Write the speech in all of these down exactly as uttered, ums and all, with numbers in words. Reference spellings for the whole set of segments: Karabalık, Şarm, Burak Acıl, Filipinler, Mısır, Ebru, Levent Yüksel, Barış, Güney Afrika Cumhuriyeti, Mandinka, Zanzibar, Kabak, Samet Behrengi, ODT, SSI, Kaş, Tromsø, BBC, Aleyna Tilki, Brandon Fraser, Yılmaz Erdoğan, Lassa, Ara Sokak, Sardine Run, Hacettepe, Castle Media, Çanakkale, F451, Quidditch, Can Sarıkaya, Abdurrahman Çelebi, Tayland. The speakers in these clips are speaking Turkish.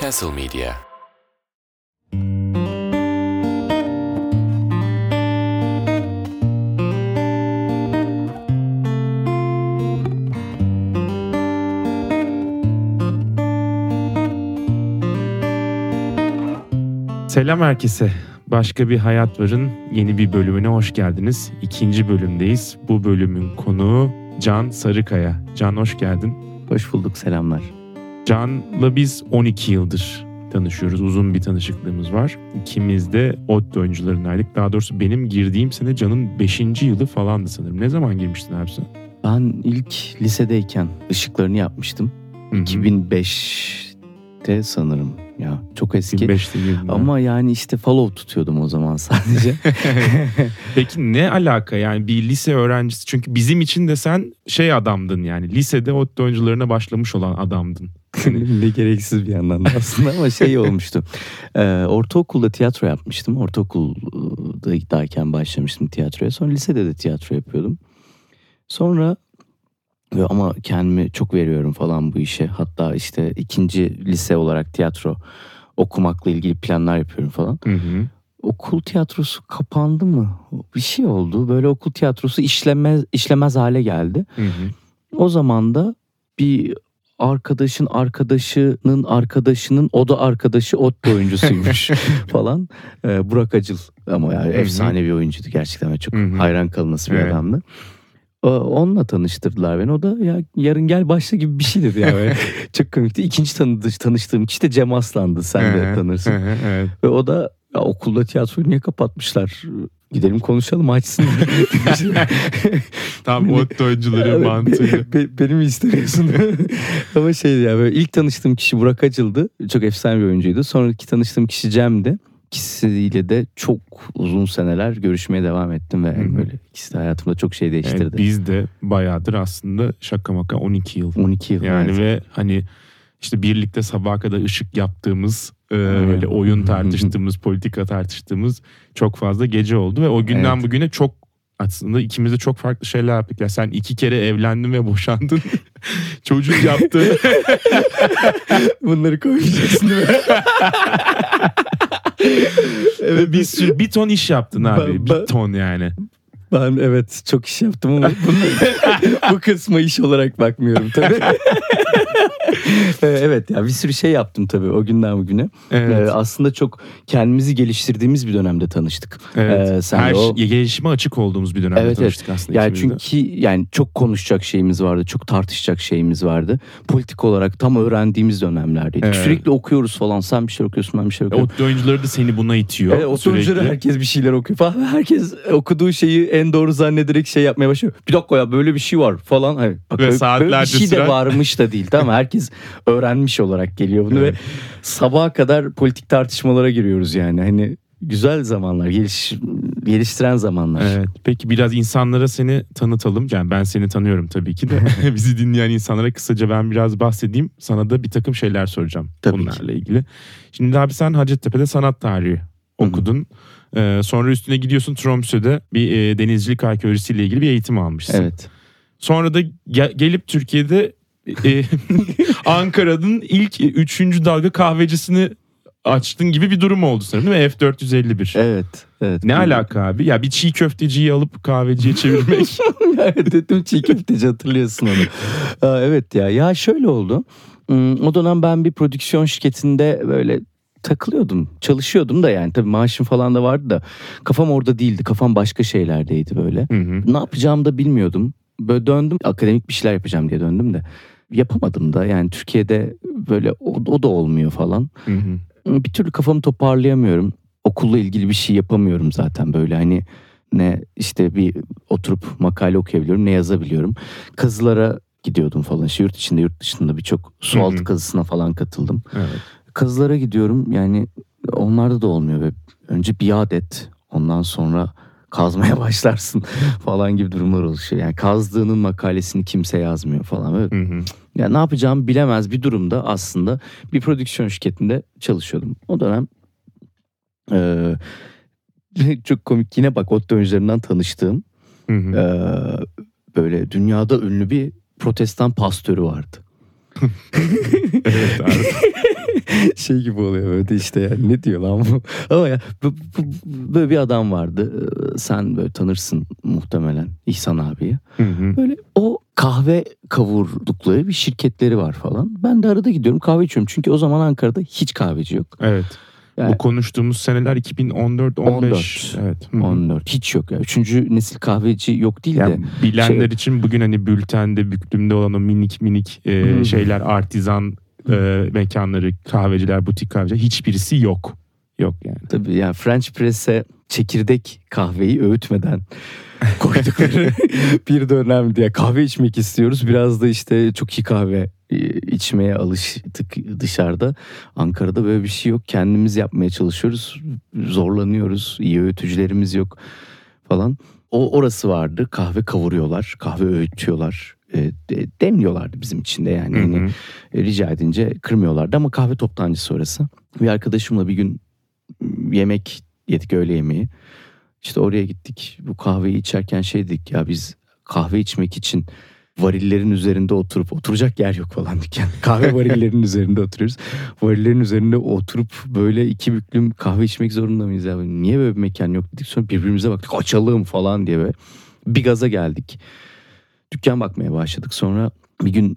Castle Media. Selam herkese. Başka bir Hayat Var'ın yeni bir bölümüne hoş geldiniz. İkinci bölümdeyiz. Bu bölümün konuğu Can Sarıkaya. Can hoş geldin. Hoş bulduk, selamlar. Can'la biz on iki yıldır tanışıyoruz. Uzun bir tanışıklığımız var. İkimiz de O D T oyuncularındaydık. Daha doğrusu benim girdiğim sene Can'ın beşinci yılı falandı sanırım. Ne zaman girmiştin abi sen? Ben ilk lisedeyken ışıklarını yapmıştım. Hı-hı. iki bin beşte sanırım. Ya çok eski ama yani işte follow tutuyordum o zaman sadece. Peki ne alaka yani bir lise öğrencisi, çünkü bizim için de sen şey adamdın yani, lisede O D T oyuncularına başlamış olan adamdın. Ne gereksiz bir yandan aslında ama şey olmuştu. Ee, ortaokulda tiyatro yapmıştım. Ortaokuldayken başlamıştım tiyatroya. Sonra lisede de tiyatro yapıyordum. Sonra ama kendimi çok veriyorum falan bu işe. Hatta işte ikinci lise olarak tiyatro okumakla ilgili planlar yapıyorum falan. Hı hı. Okul tiyatrosu kapandı mı? Bir şey oldu. Böyle okul tiyatrosu işlemez işlemez hale geldi. Hı hı. O zaman da bir arkadaşın arkadaşının arkadaşının o da arkadaşı O D T oyuncusuymuş falan. Ee, Burak Acıl ama yani efsane bir oyuncuydu gerçekten. Çok hı hı. hayran kalınası bir evet. adamdı. Onunla tanıştırdılar beni. O da ya yarın gel başla gibi bir şey dedi yani. Çok komikti. İkinci tanı- tanıştığım kişi de Cem Aslan'dı. Sen de tanırsın. Evet. Ve o da ya okulda tiyatroyu niye kapatmışlar? Gidelim konuşalım açsın. Tam O D T oyuncuları mantığıyla. Be, be, beni mi istemiyorsun? Ama şeydi ya, böyle ilk tanıştığım kişi Burak Acıl'dı. Çok efsane bir oyuncuydu. Sonraki tanıştığım kişi Cem'di. İkisiyle de çok uzun seneler görüşmeye devam ettim ve yani böyle ikisi de hayatımda çok şey değiştirdi. Yani biz de bayağıdır aslında, şaka maka on iki yıl. on iki yıl. Yani evet. Ve hani işte birlikte sabaha kadar ışık yaptığımız, e, böyle oyun tartıştığımız, politika tartıştığımız çok fazla gece oldu ve o günden evet. bugüne çok aslında ikimiz de çok farklı şeyler yaptık. Ya sen iki kere evlendin ve boşandın. Çocuk yaptı. Bunları koyacaksın değil mi? Evet, bir sürü bir ton iş yaptın abi. Ben, ben, bir ton yani. Ben evet çok iş yaptım ama bunları, bu kısma iş olarak bakmıyorum tabii. Evet ya, bir sürü şey yaptım tabii o günden bugüne. Evet. Ee, aslında çok kendimizi geliştirdiğimiz bir dönemde tanıştık. Evet. Ee, sen Her o... gelişime açık olduğumuz bir dönemde evet, tanıştık evet. aslında. Yani çünkü yani çok konuşacak şeyimiz vardı, çok tartışacak şeyimiz vardı. Politik olarak tam öğrendiğimiz dönemlerdeydik. Evet. Sürekli okuyoruz falan. Sen bir şey okuyorsun, ben bir şey okuyorum. O oyuncuları da seni buna itiyor. Evet, o oyuncuları herkes bir şeyler okuyor falan. Herkes okuduğu şeyi en doğru zannederek şey yapmaya başlıyor. Bir dakika ya böyle bir şey var falan. Hani bak, ve böyle bir şey de varmış da değil tamam. Herkes öğrenmiş olarak geliyor bunu evet. ve sabaha kadar politik tartışmalara giriyoruz yani. Hani güzel zamanlar, geliş, geliştiren zamanlar. Evet. Peki biraz insanlara seni tanıtalım. Yani ben seni tanıyorum tabii ki de. Bizi dinleyen insanlara kısaca ben biraz bahsedeyim. Sana da bir takım şeyler soracağım tabii bunlarla ki. ilgili. Şimdi abi sen Hacettepe'de sanat tarihi okudun. Hı-hı. Sonra üstüne gidiyorsun, Tromsø'de bir denizcilik arkeolojisiyle ilgili bir eğitim almışsın. Evet. Sonra da ge- gelip Türkiye'de e, Ankara'nın ilk üçüncü dalga kahvecisini açtın gibi bir durum oldu sanırım değil mi? F dört yüz elli bir. Evet. Evet. Ne alaka abi? Ya bir çiğ köfteciyi alıp kahveciye çevirmek. Evet dedim, çiğ köfteci hatırlıyorsun onu. Aa, evet ya. Ya şöyle oldu. O dönem ben bir prodüksiyon şirketinde böyle... takılıyordum. Çalışıyordum da yani. Tabii maaşım falan da vardı da. Kafam orada değildi. Kafam başka şeylerdeydi böyle. Hı hı. Ne yapacağımı da bilmiyordum. Böyle döndüm. Akademik bir şeyler yapacağım diye döndüm de. Yapamadım da yani Türkiye'de böyle o, o da olmuyor falan. Hı hı. Bir türlü kafamı toparlayamıyorum. Okulla ilgili bir şey yapamıyorum zaten böyle hani. Ne işte bir oturup makale okuyabiliyorum, ne yazabiliyorum. Kazılara gidiyordum falan. İşte yurt içinde yurt dışında birçok sualtı hı hı. kazısına falan katıldım. Evet. Kazılara gidiyorum yani, onlarda da olmuyor. Önce biat et, ondan sonra kazmaya başlarsın falan gibi durumlar oluşuyor. Yani kazdığının makalesini kimse yazmıyor falan. Hı hı. Yani ne yapacağımı bilemez bir durumda aslında bir prodüksiyon şirketinde çalışıyordum. O dönem e, çok komik yine bak O D T oyuncularından tanıştığım hı hı. E, böyle dünyada ünlü bir Protestan pastörü vardı. Evet abi. Şey gibi oluyor böyle işte ya. Ne diyor lan bu? Ama ya bu, bu, böyle bir adam vardı. Sen böyle tanırsın muhtemelen İhsan abiyi. Hı hı. Böyle o kahve kavurdukları bir şirketleri var falan. Ben de arada gidiyorum kahve içiyorum. Çünkü o zaman Ankara'da hiç kahveci yok. Evet. Yani, bu konuştuğumuz seneler iki bin on dört on beş. Evet. on dört hiç yok. Ya. Üçüncü nesil kahveci yok değil yani de. Bilenler şey, için bugün hani Bülten'de, Büklüm'de olan o minik minik e, şeyler, artizan e, mekanları, kahveciler, butik kahveciler hiçbirisi yok. Yok yani. Tabii yani French Press'e çekirdek kahveyi öğütmeden koydukları bir dönemdi ya. Kahve içmek istiyoruz. Biraz da işte çok iyi kahve içmeye alıştık dışarıda. Ankara'da böyle bir şey yok. Kendimiz yapmaya çalışıyoruz. Zorlanıyoruz. İyi öğütücülerimiz yok falan. O orası vardı. Kahve kavuruyorlar. Kahve öğütüyorlar. Demliyorlardı bizim içinde yani. Hı hı. Yani rica edince kırmıyorlardı ama kahve toptancısı orası. Bir arkadaşımla bir gün yemek yedik, öğle yemeği. İşte oraya gittik. Bu kahveyi içerken şey dedik ya, biz kahve içmek için varillerin üzerinde oturup, oturacak yer yok falan dükkan. Kahve varillerinin üzerinde oturuyoruz. Varillerin üzerinde oturup böyle iki büklüm kahve içmek zorunda mıyız ya? Niye böyle bir mekan yok dedik. Sonra birbirimize baktık, açalım falan diye böyle. Bir gaza geldik. Dükkan bakmaya başladık. Sonra bir gün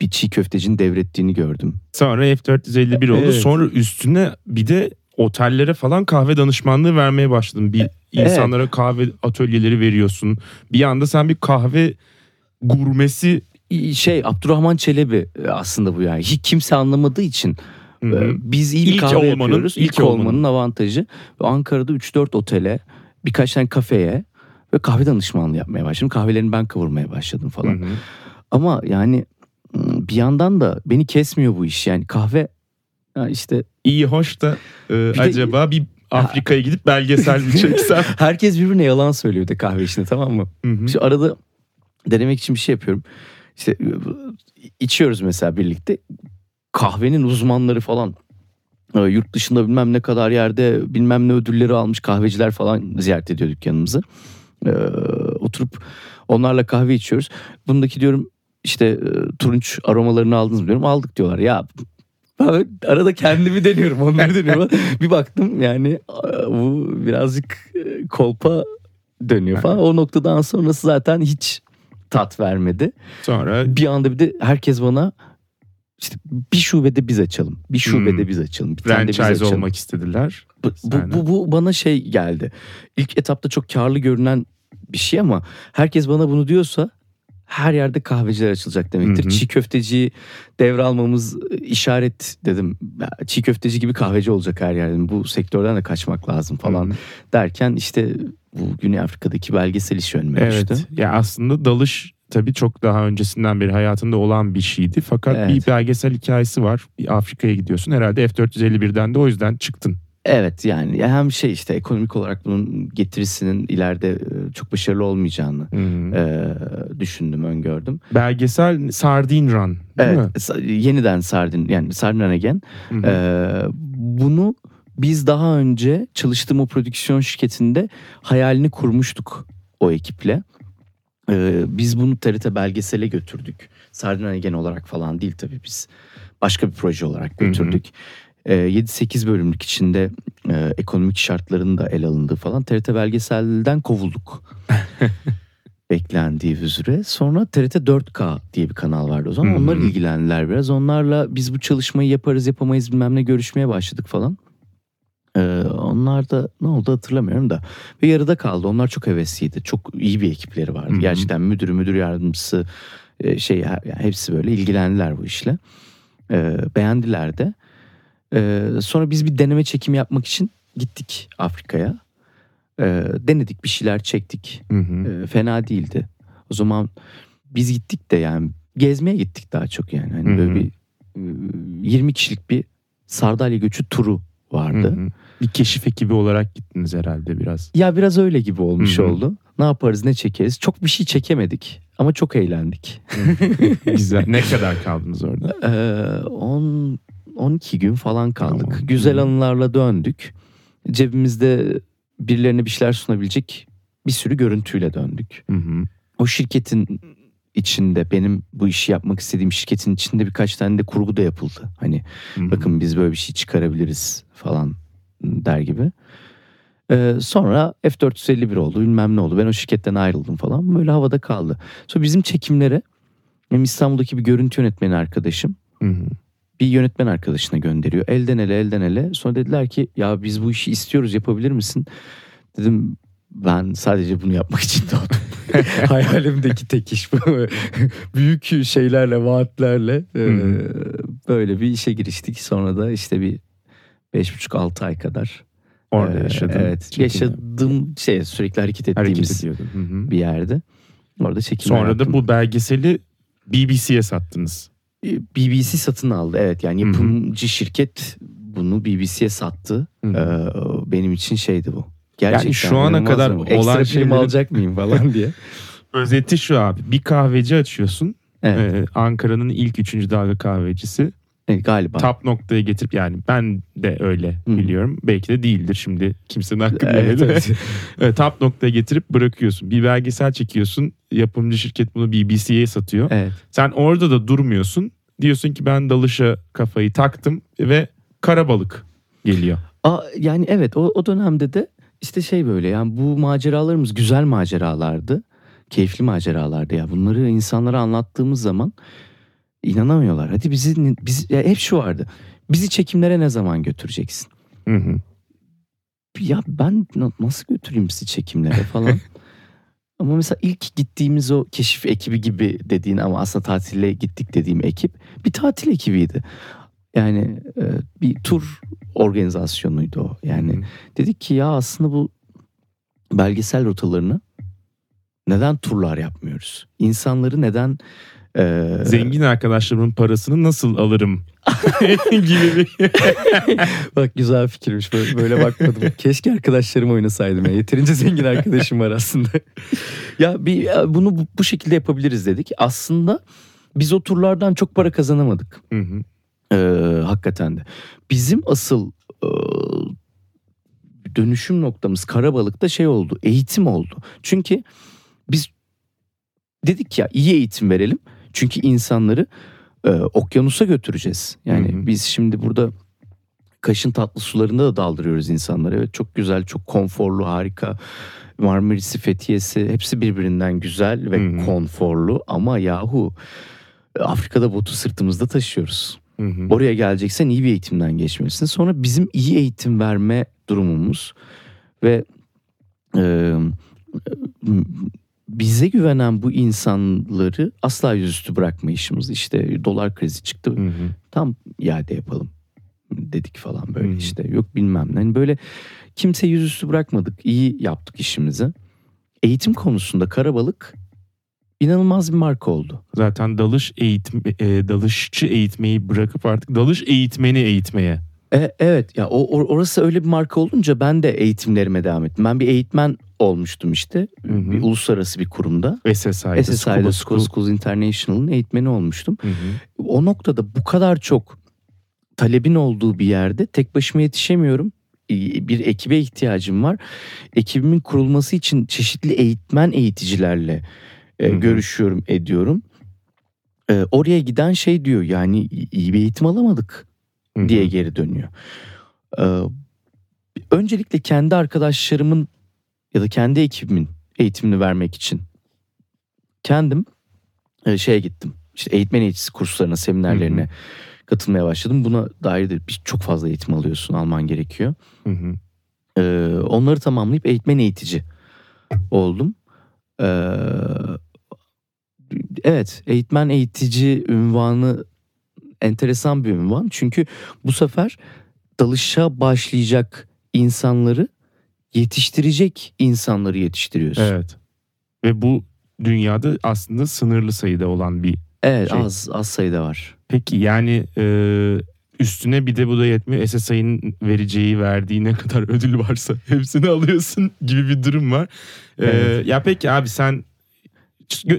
bir çiğ köftecinin devrettiğini gördüm. Sonra F dört yüz elli bir oldu. Evet. Sonra üstüne bir de otellere falan kahve danışmanlığı vermeye başladım. Bir insanlara evet. Kahve atölyeleri veriyorsun. Bir anda sen bir kahve gurmesi... Şey, Abdurrahman Çelebi aslında bu yani. Hiç kimse anlamadığı için Hı-hı. biz iyi bir kahve olmanın, yapıyoruz. İlk, ilk olmanın, olmanın avantajı. Ankara'da üç dört otele, birkaç tane kafeye ve kahve danışmanlığı yapmaya başladım. Kahvelerini ben kavurmaya başladım falan. Hı-hı. Ama yani bir yandan da beni kesmiyor bu iş. Yani kahve ya işte... İyi hoş da e, bir acaba de, bir Afrika'ya ha, gidip belgesel mi çeksem? Herkes birbirine yalan söylüyor de kahve işinde, tamam mı? Hı-hı. Şu arada denemek için bir şey yapıyorum. İşte içiyoruz mesela birlikte. Kahvenin uzmanları falan, yurt dışında bilmem ne kadar yerde bilmem ne ödülleri almış kahveciler falan ziyaret ediyor dükkanımızı. Ee, oturup onlarla kahve içiyoruz. Bundaki diyorum işte turunç aromalarını aldınız mı diyorum. Aldık diyorlar. Ya ben arada kendimi deniyorum, onları deniyorum. Bir baktım yani bu birazcık kolpa dönüyor falan. O noktadan sonrası zaten hiç tat vermedi. Sonra bir anda bir de herkes bana işte bir şubede biz açalım. Bir şubede hmm. biz açalım. Bir tane de biz açalım olmak istediler. Bu, bu, bu, bu bana şey geldi. İlk etapta çok karlı görünen bir şey ama herkes bana bunu diyorsa her yerde kahveciler açılacak demektir. Hı hı. Çiğ köfteciyi devralmamız işaret dedim. Çiğ köfteci gibi kahveci olacak her yerde. Bu sektörden de kaçmak lazım falan hı hı. derken işte bu Güney Afrika'daki belgesel işi önüme evet. düştü. Ya aslında dalış tabii çok daha öncesinden beri hayatında olan bir şeydi. Fakat evet. bir belgesel hikayesi var. Bir Afrika'ya gidiyorsun. Herhalde F dört yüz elli birden de o yüzden çıktın. Evet yani hem şey işte ekonomik olarak bunun getirisinin ileride çok başarılı olmayacağını e, düşündüm, öngördüm. Belgesel Sardine Run değil evet, mi? Evet yeniden Sardin yani Sardine Ağen. E, bunu biz daha önce çalıştığım o prodüksiyon şirketinde hayalini kurmuştuk o ekiple. E, biz bunu T R T belgesele götürdük. Sardine Ağen olarak falan değil tabii, biz başka bir proje olarak götürdük. Hı hı. yedi sekiz bölümlük içinde e, ekonomik şartların da ele alındığı falan. T R T belgeselden kovulduk. Beklendiği üzere. Sonra T R T dört K diye bir kanal vardı o zaman. Hmm. Onlar ilgilendiler biraz. Onlarla biz bu çalışmayı yaparız yapamayız bilmem ne görüşmeye başladık falan. Ee, onlar da ne oldu hatırlamıyorum da. Ve yarıda kaldı. Onlar çok hevesliydi. Çok iyi bir ekipleri vardı. Hmm. Gerçekten müdürü, müdür yardımcısı e, şey yani hepsi böyle ilgilendiler bu işle. E, beğendiler de. Ee, sonra biz bir deneme çekimi yapmak için gittik Afrika'ya. Ee, denedik, bir şeyler çektik. Hı hı. Ee, fena değildi. O zaman biz gittik de yani gezmeye gittik daha çok yani. Hani hı hı. böyle bir yirmi kişilik bir sardalya göçü turu vardı. Hı hı. Bir keşif ekibi olarak gittiniz herhalde biraz. Ya biraz öyle gibi olmuş hı hı. oldu. Ne yaparız ne çekeriz. Çok bir şey çekemedik ama çok eğlendik. Güzel. Ne kadar kaldınız orada? Ee, on... on iki gün falan kaldık. Tamam. Güzel anılarla döndük. Cebimizde birilerine bir şeyler sunabilecek bir sürü görüntüyle döndük. Hı hı. O şirketin içinde, benim bu işi yapmak istediğim şirketin içinde birkaç tane de kurgu da yapıldı. Hani Hı-hı. bakın biz böyle bir şey çıkarabiliriz falan der gibi. Ee, sonra F dört yüz elli bir oldu, bilmem ne oldu. Ben o şirketten ayrıldım falan. Böyle havada kaldı. Sonra bizim çekimlere benim İstanbul'daki bir görüntü yönetmeni arkadaşım Hı-hı. bir yönetmen arkadaşına gönderiyor. Elden ele, elden ele. Sonra dediler ki ya biz bu işi istiyoruz, yapabilir misin? Dedim ben sadece bunu yapmak için doğdum. Hayalimdeki tek iş bu. Büyük şeylerle, vaatlerle hmm. böyle bir işe giriştik. Sonra da işte bir beş buçuk altı ay kadar orada yaşadım. Evet, çünkü yaşadığım şey, sürekli hareket ettiğimiz hareket bir yerde. Orada çekimler sonra yaptım. Da bu belgeseli B B C'ye sattınız. B B C satın aldı, evet. Yani yapımcı hmm. şirket bunu B B C'ye sattı. Hmm. Ee, benim için şeydi bu. Gerçekten yani şu ana kadar olan ekstra film alacak mıyım falan diye. Özeti şu abi. Bir kahveci açıyorsun. Evet. Ee, Ankara'nın ilk üçüncü dalga kahvecisi. Evet, galiba. Tap noktaya getirip, yani ben de öyle hmm. biliyorum. Belki de değildir şimdi. Kimsenin hakkı evet, değil. Evet. Evet, tap noktaya getirip bırakıyorsun. Bir belgesel çekiyorsun. Yapımcı şirket bunu B B C'ye satıyor. Evet. Sen orada da durmuyorsun. Diyorsun ki ben dalışa kafayı taktım ve Karabalık geliyor. Aa, yani evet o, o dönemde de İşte şey böyle, yani bu maceralarımız güzel maceralardı. Keyifli maceralardı ya. Bunları insanlara anlattığımız zaman inanamıyorlar. Hadi bizi, biz, ya hep şu vardı. Bizi çekimlere ne zaman götüreceksin? Hı hı. Ya ben nasıl götüreyim sizi çekimlere falan. Ama mesela ilk gittiğimiz o keşif ekibi gibi dediğin, ama aslında tatile gittik dediğim ekip bir tatil ekibiydi. Yani e, bir tur organizasyonuydu o. Yani hmm. dedik ki ya aslında bu belgesel rotalarını neden turlar yapmıyoruz? İnsanları neden... E, Zengin arkadaşlarımın parasını nasıl alırım? gibi bir... Bak güzel fikirmiş. Böyle, böyle bakmadım. Keşke arkadaşlarım oynasaydım. Ya. Yeterince zengin arkadaşım var aslında. ya bir ya bunu bu, bu şekilde yapabiliriz dedik. Aslında biz o turlardan çok para kazanamadık. Hı hı. Ee, hakikaten de. Bizim asıl e, dönüşüm noktamız Karabalık'ta şey oldu. Eğitim oldu. Çünkü biz dedik ya iyi eğitim verelim. Çünkü insanları e, okyanusa götüreceğiz. Yani hı hı. biz şimdi burada Kaş'ın tatlı sularında da daldırıyoruz insanları. Evet, çok güzel, çok konforlu, harika. Marmaris'i, Fethiye'si hepsi birbirinden güzel ve hı hı. konforlu. Ama yahu Afrika'da botu sırtımızda taşıyoruz. Hı hı. Oraya geleceksen iyi bir eğitimden geçmelisin. Sonra bizim iyi eğitim verme durumumuz ve e, bize güvenen bu insanları asla yüzüstü bırakma işimiz. İşte dolar krizi çıktı. Hı hı. Tam iade yapalım dedik falan böyle hı hı. işte. Yok bilmem ne. Yani böyle kimseyi yüzüstü bırakmadık. İyi yaptık işimizi. Eğitim konusunda Karabalık İnanılmaz bir marka oldu. Zaten dalış eğitim, e, dalışçı eğitmeyi bırakıp artık dalış eğitmeni eğitmeye. E, evet ya o orası öyle bir marka olunca ben de eğitimlerime devam ettim. Ben bir eğitmen olmuştum işte. Hı hı. Bir uluslararası bir kurumda. S S I'de. S S I'de School School International'ın eğitmeni olmuştum. Hı hı. O noktada bu kadar çok talebin olduğu bir yerde tek başıma yetişemiyorum. Bir ekibe ihtiyacım var. Ekibimin kurulması için çeşitli eğitmen eğiticilerle Ee, görüşüyorum, ediyorum. Ee, oraya giden şey diyor, yani iyi bir eğitim alamadık Hı-hı. diye geri dönüyor. Ee, öncelikle kendi arkadaşlarımın ya da kendi ekibimin eğitimini vermek için kendim e, şeye gittim. İşte eğitmen eğiticisi kurslarına, seminerlerine Hı-hı. katılmaya başladım. Buna dair de çok fazla eğitim alıyorsun, alman gerekiyor. Ee, onları tamamlayıp eğitmen eğitici oldum. Ee, evet, eğitmen eğitici ünvanı enteresan bir ünvan. Çünkü bu sefer dalışa başlayacak insanları yetiştirecek insanları yetiştiriyorsun. Evet. Ve bu dünyada aslında sınırlı sayıda olan bir evet, şey. Evet, az az sayıda var. Peki yani e, üstüne bir de bu da yetmiyor. S S I'nin vereceği, verdiği ne kadar ödül varsa hepsini alıyorsun gibi bir durum var. Evet. Ee, ya peki abi sen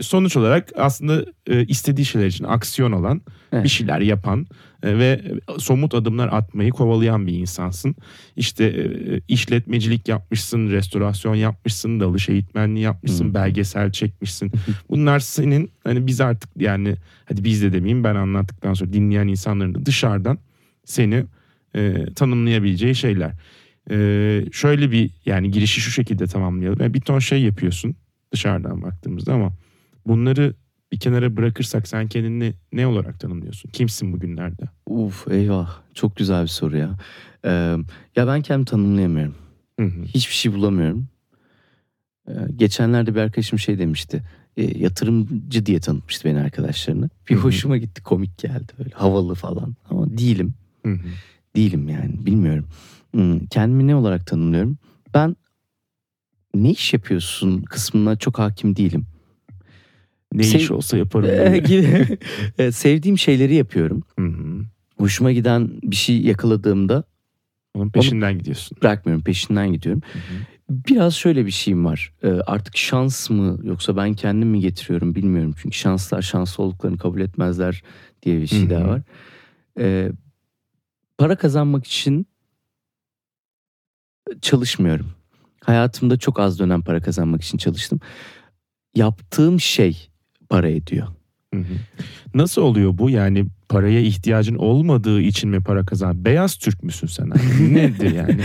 sonuç olarak aslında istediği şeyler için aksiyon alan, evet, bir şeyler yapan ve somut adımlar atmayı kovalayan bir insansın. İşte işletmecilik yapmışsın, restorasyon yapmışsın, dalış eğitmenliği yapmışsın, hmm. belgesel çekmişsin. Bunlar senin, hani biz artık, yani hadi biz de demeyeyim, ben anlattıktan sonra dinleyen insanların da dışarıdan seni e, tanımlayabileceği şeyler. E, şöyle bir, yani girişi şu şekilde tamamlayalım. Yani bir ton şey yapıyorsun dışarıdan baktığımızda, ama bunları bir kenara bırakırsak sen kendini ne olarak tanımlıyorsun? Kimsin bugünlerde? Uf, eyvah, çok güzel bir soru ya. Ee, ya ben kendimi tanımlayamıyorum. Hı hı. Hiçbir şey bulamıyorum. Ee, geçenlerde bir arkadaşım şey demişti. E, yatırımcı diye tanıtmıştı beni arkadaşlarına. Bir hoşuma gitti, komik geldi, böyle havalı falan. Ama değilim. Hı hı. Değilim yani, bilmiyorum. Hmm, kendimi ne olarak tanımlıyorum? Ben ne iş yapıyorsun kısmına çok hakim değilim. Ne Sev... iş olsa yaparım. Sevdiğim şeyleri yapıyorum. Hı hı. Hoşuma giden bir şey yakaladığımda onun peşinden onu gidiyorsun. Bırakmıyorum, peşinden gidiyorum. Hı hı. Biraz şöyle bir şeyim var. Ee, artık şans mı yoksa ben kendim mi getiriyorum bilmiyorum. Çünkü şanslar şanslı olduklarını kabul etmezler diye bir şey hı hı. daha var. Ee, para kazanmak için çalışmıyorum. Hayatımda çok az dönem para kazanmak için çalıştım. Yaptığım şey para ediyor. Hı hı. Nasıl oluyor bu? Yani paraya ihtiyacın olmadığı için mi para kazan? Beyaz Türk müsün sen? Nedir yani?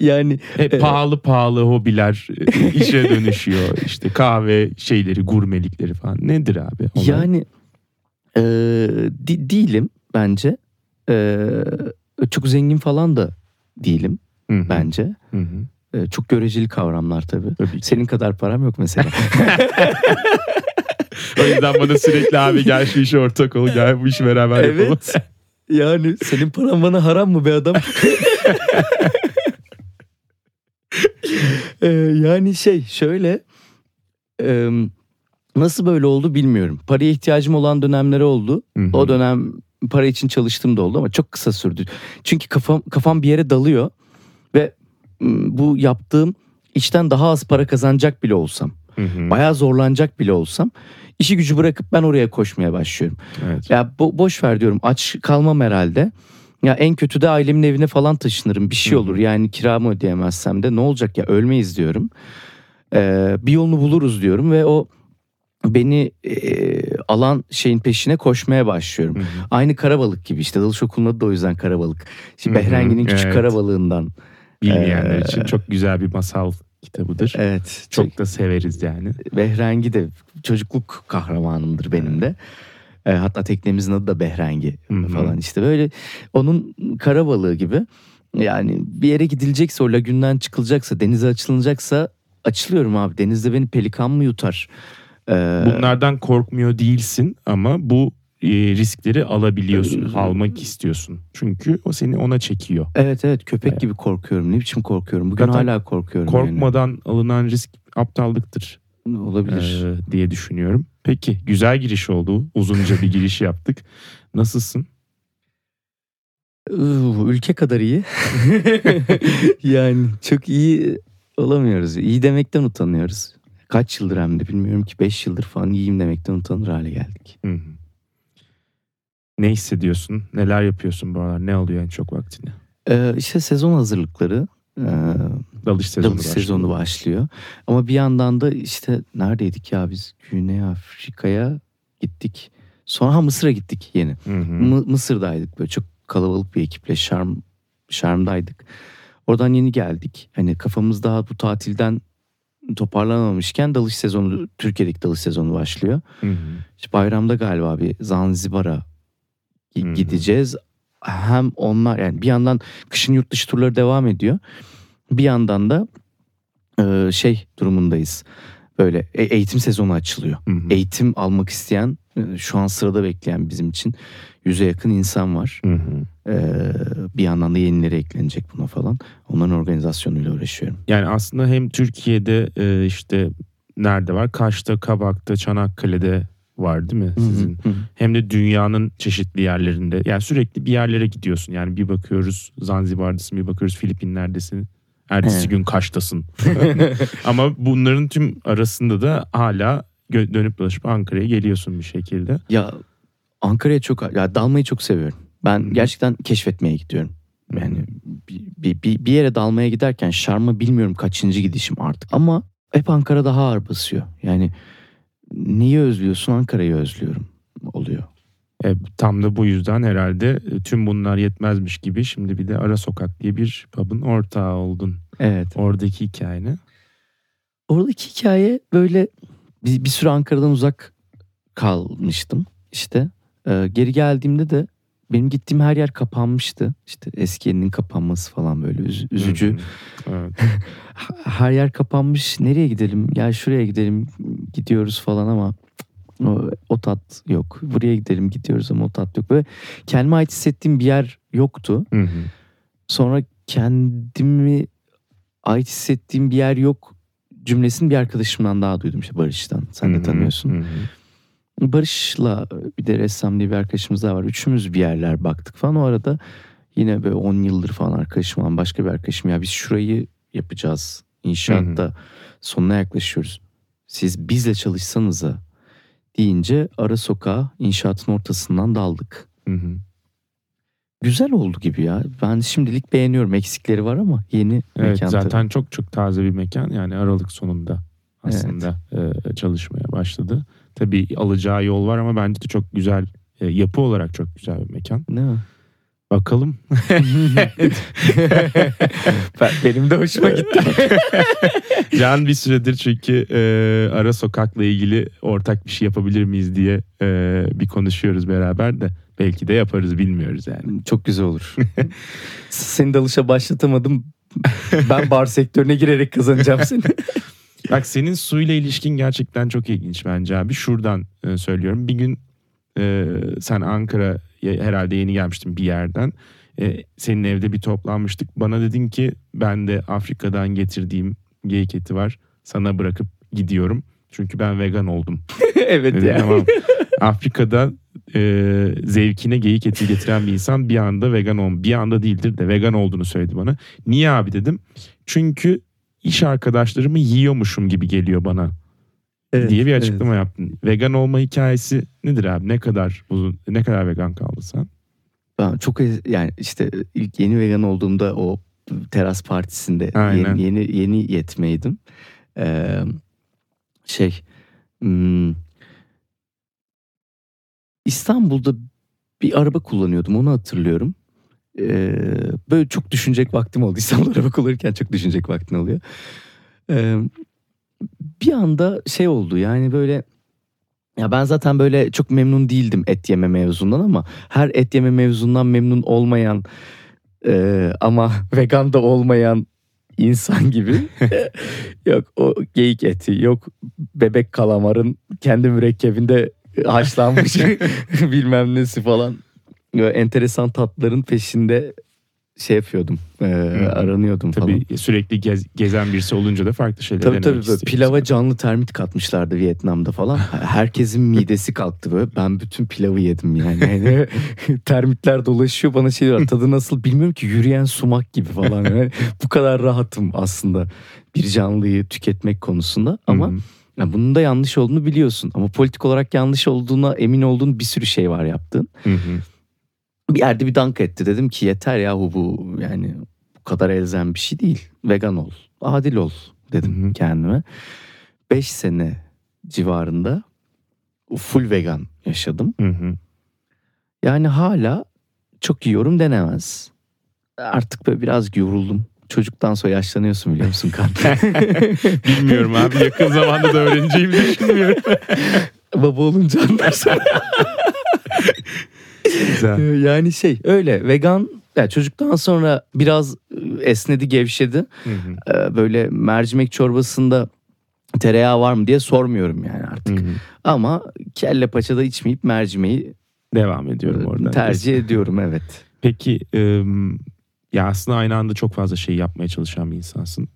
Yani hep pahalı pahalı hobiler işe dönüşüyor. İşte kahve şeyleri, gurmelikleri falan. Nedir abi? Olay? Yani e, di- değilim bence. E, çok zengin falan da değilim, hı hı, bence. Hı hı. Çok göreceli kavramlar tabii. Tabii. Senin kadar param yok mesela. O yüzden bana sürekli abi gel şu işe ortak ol, gel bu işi beraber evet. yapalım. Yani senin paran bana haram mı be adam? ee, yani şey şöyle e, nasıl böyle oldu bilmiyorum. Paraya ihtiyacım olan dönemleri oldu. Hı-hı. O dönem para için çalıştığım da oldu ama çok kısa sürdü. Çünkü kafam kafam bir yere dalıyor ve bu yaptığım işten daha az para kazanacak bile olsam, hı hı, bayağı zorlanacak bile olsam, işi gücü bırakıp ben oraya koşmaya başlıyorum. Evet. Ya bo- boş ver diyorum, aç kalmam herhalde. Ya en kötü de ailemin evine falan taşınırım, bir şey hı hı. olur. Yani kiramı ödeyemezsem de ne olacak ya, ölmeyiz diyorum. Ee, bir yolunu buluruz diyorum ve o beni e, alan şeyin peşine koşmaya başlıyorum. Hı hı. Aynı Karabalık gibi işte, dalış okulunun adı da o yüzden Karabalık. İşte Behrengi'nin Küçük evet. Karabalığından. Bilmeyenler ee, için çok güzel bir masal kitabıdır. Evet. Çok, çok da severiz yani. Behrengi de çocukluk kahramanımdır benim de. E, hatta teknemizin adı da Behrengi Hı-hı. falan işte. Böyle onun Karabalığı gibi. Yani bir yere gidilecekse, o lagünden çıkılacaksa, denize açılınacaksa açılıyorum abi. Denizde beni pelikan mı yutar? E, Bunlardan korkmuyor değilsin ama bu riskleri alabiliyorsun, almak istiyorsun. Çünkü o seni ona çekiyor. Evet evet köpek evet. gibi korkuyorum. Ne biçim korkuyorum? Bugün zaten hala korkuyorum. Korkmadan yani alınan risk aptallıktır. Olabilir. Ee, diye düşünüyorum. Peki, güzel giriş oldu. Uzunca bir giriş yaptık. Nasılsın? Ülke kadar iyi. Yani çok iyi olamıyoruz. İyi demekten utanıyoruz. Kaç yıldır hem de bilmiyorum ki, beş yıldır falan iyiyim demekten utanır hale geldik. Hı hı. Ne hissediyorsun? Neler yapıyorsun bu aralar? Ne alıyor en çok vaktini? Ee, işte sezon hazırlıkları. Ee, dalış sezonu, dalış sezonu başlıyor. Ama bir yandan da işte neredeydik ya biz? Güney Afrika'ya gittik. Sonra Mısır'a gittik yeni. Hı hı. M- Mısır'daydık böyle çok kalabalık bir ekiple. Şarm, Şarm'daydık. Oradan yeni geldik. Hani kafamız daha bu tatilden toparlanamamışken dalış sezonu, Türkiye'deki dalış sezonu başlıyor. Hı hı. İşte bayramda galiba bir Zanzibar'a gideceğiz. Hı-hı. Hem onlar, yani bir yandan kışın yurt dışı turları devam ediyor. Bir yandan da e, şey durumundayız. Böyle e, eğitim sezonu açılıyor. Hı-hı. Eğitim almak isteyen, e, şu an sırada bekleyen bizim için yüze yakın insan var. E, bir yandan da yenileri eklenecek buna falan. Onların organizasyonuyla uğraşıyorum. Yani aslında hem Türkiye'de e, işte nerede var? Kaş'ta, Kabak'ta, Çanakkale'de var değil mi sizin? Hı hı. Hem de dünyanın çeşitli yerlerinde. Yani sürekli bir yerlere gidiyorsun. Yani bir bakıyoruz Zanzibar'dasın, bir bakıyoruz Filipinler'desin. Ertesi gün Kaş'tasın. Ama bunların tüm arasında da hala gö- dönüp dolaşıp Ankara'ya geliyorsun bir şekilde. Ya Ankara'ya çok, ya dalmayı çok seviyorum. Ben hmm. gerçekten keşfetmeye gidiyorum. Yani bir, bir, bir yere dalmaya giderken Şarm'a bilmiyorum kaçıncı gidişim artık. Ama hep Ankara daha ağır basıyor. Yani neyi özlüyorsun? Ankara'yı özlüyorum oluyor. E, tam da bu yüzden herhalde tüm bunlar yetmezmiş gibi şimdi bir de Ara Sokak diye bir pub'ın ortağı oldun. Evet. Oradaki hikayeni. Oradaki hikaye böyle bir, bir süre Ankara'dan uzak kalmıştım işte. E, geri geldiğimde de benim gittiğim her yer kapanmıştı. İşte eski yerinin kapanması falan böyle üz, üzücü. Evet. Her yer kapanmış. Nereye gidelim? Ya şuraya gidelim. Gidiyoruz falan ama o, o tat yok. Buraya gidelim gidiyoruz ama o tat yok. Ve kendime ait hissettiğim bir yer yoktu. Hı hı. Sonra kendimi ait hissettiğim bir yer yok cümlesini bir arkadaşımdan daha duydum. İşte Barış'tan. Sen de tanıyorsun. Hı hı. Barış'la bir de ressam diye bir arkadaşımız daha var. Üçümüz bir yerler baktık falan. O arada yine böyle on yıldır falan arkadaşım olan başka bir arkadaşım. Ya biz şurayı yapacağız. İnşaatta hı hı. sonuna yaklaşıyoruz. Siz bizle çalışsanıza deyince Ara Sokağa inşaatın ortasından daldık. Hı hı. Güzel oldu gibi ya. Ben şimdilik beğeniyorum. Eksikleri var ama yeni evet, mekan. Zaten tabii. çok çok taze bir mekan. Yani Aralık sonunda aslında evet. çalışmaya başladı. Tabii alacağı yol var ama bence de çok güzel. E, yapı olarak çok güzel bir mekan. Ne? Bakalım. ben, benim de hoşuma gitti. Can bir süredir çünkü e, Ara Sokak'la ilgili ortak bir şey yapabilir miyiz diye e, bir konuşuyoruz beraber de. Belki de yaparız, bilmiyoruz yani. Çok güzel olur. Seni dalışa başlatamadım. Ben bar sektörüne girerek kazanacağım seni. Bak senin suyla ilişkin gerçekten çok ilginç bence abi. Şuradan e, söylüyorum. Bir gün e, sen Ankara'ya herhalde yeni gelmiştin bir yerden. E, senin evde bir toplanmıştık. Bana dedin ki ben de Afrika'dan getirdiğim geyik eti var. Sana bırakıp gidiyorum. Çünkü ben vegan oldum. Evet dedin, yani. Tamam. Afrika'da e, zevkine geyik eti getiren bir insan bir anda vegan olmuş. Bir anda değildir de vegan olduğunu söyledi bana. Niye abi dedim. Çünkü İş arkadaşlarımı yiyormuşum gibi geliyor bana evet, diye bir açıklama evet. yaptın. Vegan olma hikayesi nedir abi? Ne kadar uzun, ne kadar vegan kaldın sen? Ben çok yani işte ilk yeni vegan olduğumda o teras partisinde yeni, yeni yeni yetmeydim. Ee, şey hmm, İstanbul'da bir araba kullanıyordum, onu hatırlıyorum. Ee, böyle çok düşünecek vaktim oldu. İstanbul'a araba kullanırken çok düşünecek vaktin oluyor. Ee, bir anda şey oldu yani böyle ya ben zaten böyle çok memnun değildim et yeme mevzundan ama her et yeme mevzundan memnun olmayan e, ama vegan da olmayan insan gibi yok o geyik eti yok bebek kalamarın kendi mürekkebinde haşlanmış bilmem nesi falan enteresan tatların peşinde şey yapıyordum. E, aranıyordum tabii falan. Tabii sürekli gez, gezen birisi olunca da farklı şeyler tabii, denemek istiyorsun. Tabii tabii. Pilava canlı termit katmışlardı Vietnam'da falan. Herkesin midesi kalktı böyle. Ben bütün pilavı yedim yani. yani termitler dolaşıyor bana şey diyorlar. Tadı nasıl bilmiyorum ki yürüyen sumak gibi falan. Yani bu kadar rahatım aslında bir canlıyı tüketmek konusunda ama yani bunun da yanlış olduğunu biliyorsun. Ama politik olarak yanlış olduğuna emin olduğun bir sürü şey var yaptığın. Hı hı. Bir yerde bir dank etti. Dedim ki yeter yahu bu yani bu kadar elzem bir şey değil. Vegan ol. Adil ol dedim hı hı. kendime. Beş sene civarında full vegan yaşadım. Hı hı. Yani hala çok yiyorum denemez. Artık böyle biraz yoruldum. Çocuktan sonra yaşlanıyorsun biliyor musun kanka? Bilmiyorum abi. Yakın zamanda da öğreneceğimi düşünmüyorum. Baba olunca anlarsın. Güzel. Yani şey öyle vegan yani çocuktan sonra biraz esnedi gevşedi hı hı. böyle mercimek çorbasında tereyağı var mı diye sormuyorum yani artık hı hı. ama kelle paçada içmeyip mercimeği devam ediyorum oradan tercih kesin. Ediyorum evet. Peki ya aslında aynı anda çok fazla şey yapmaya çalışan bir insansın.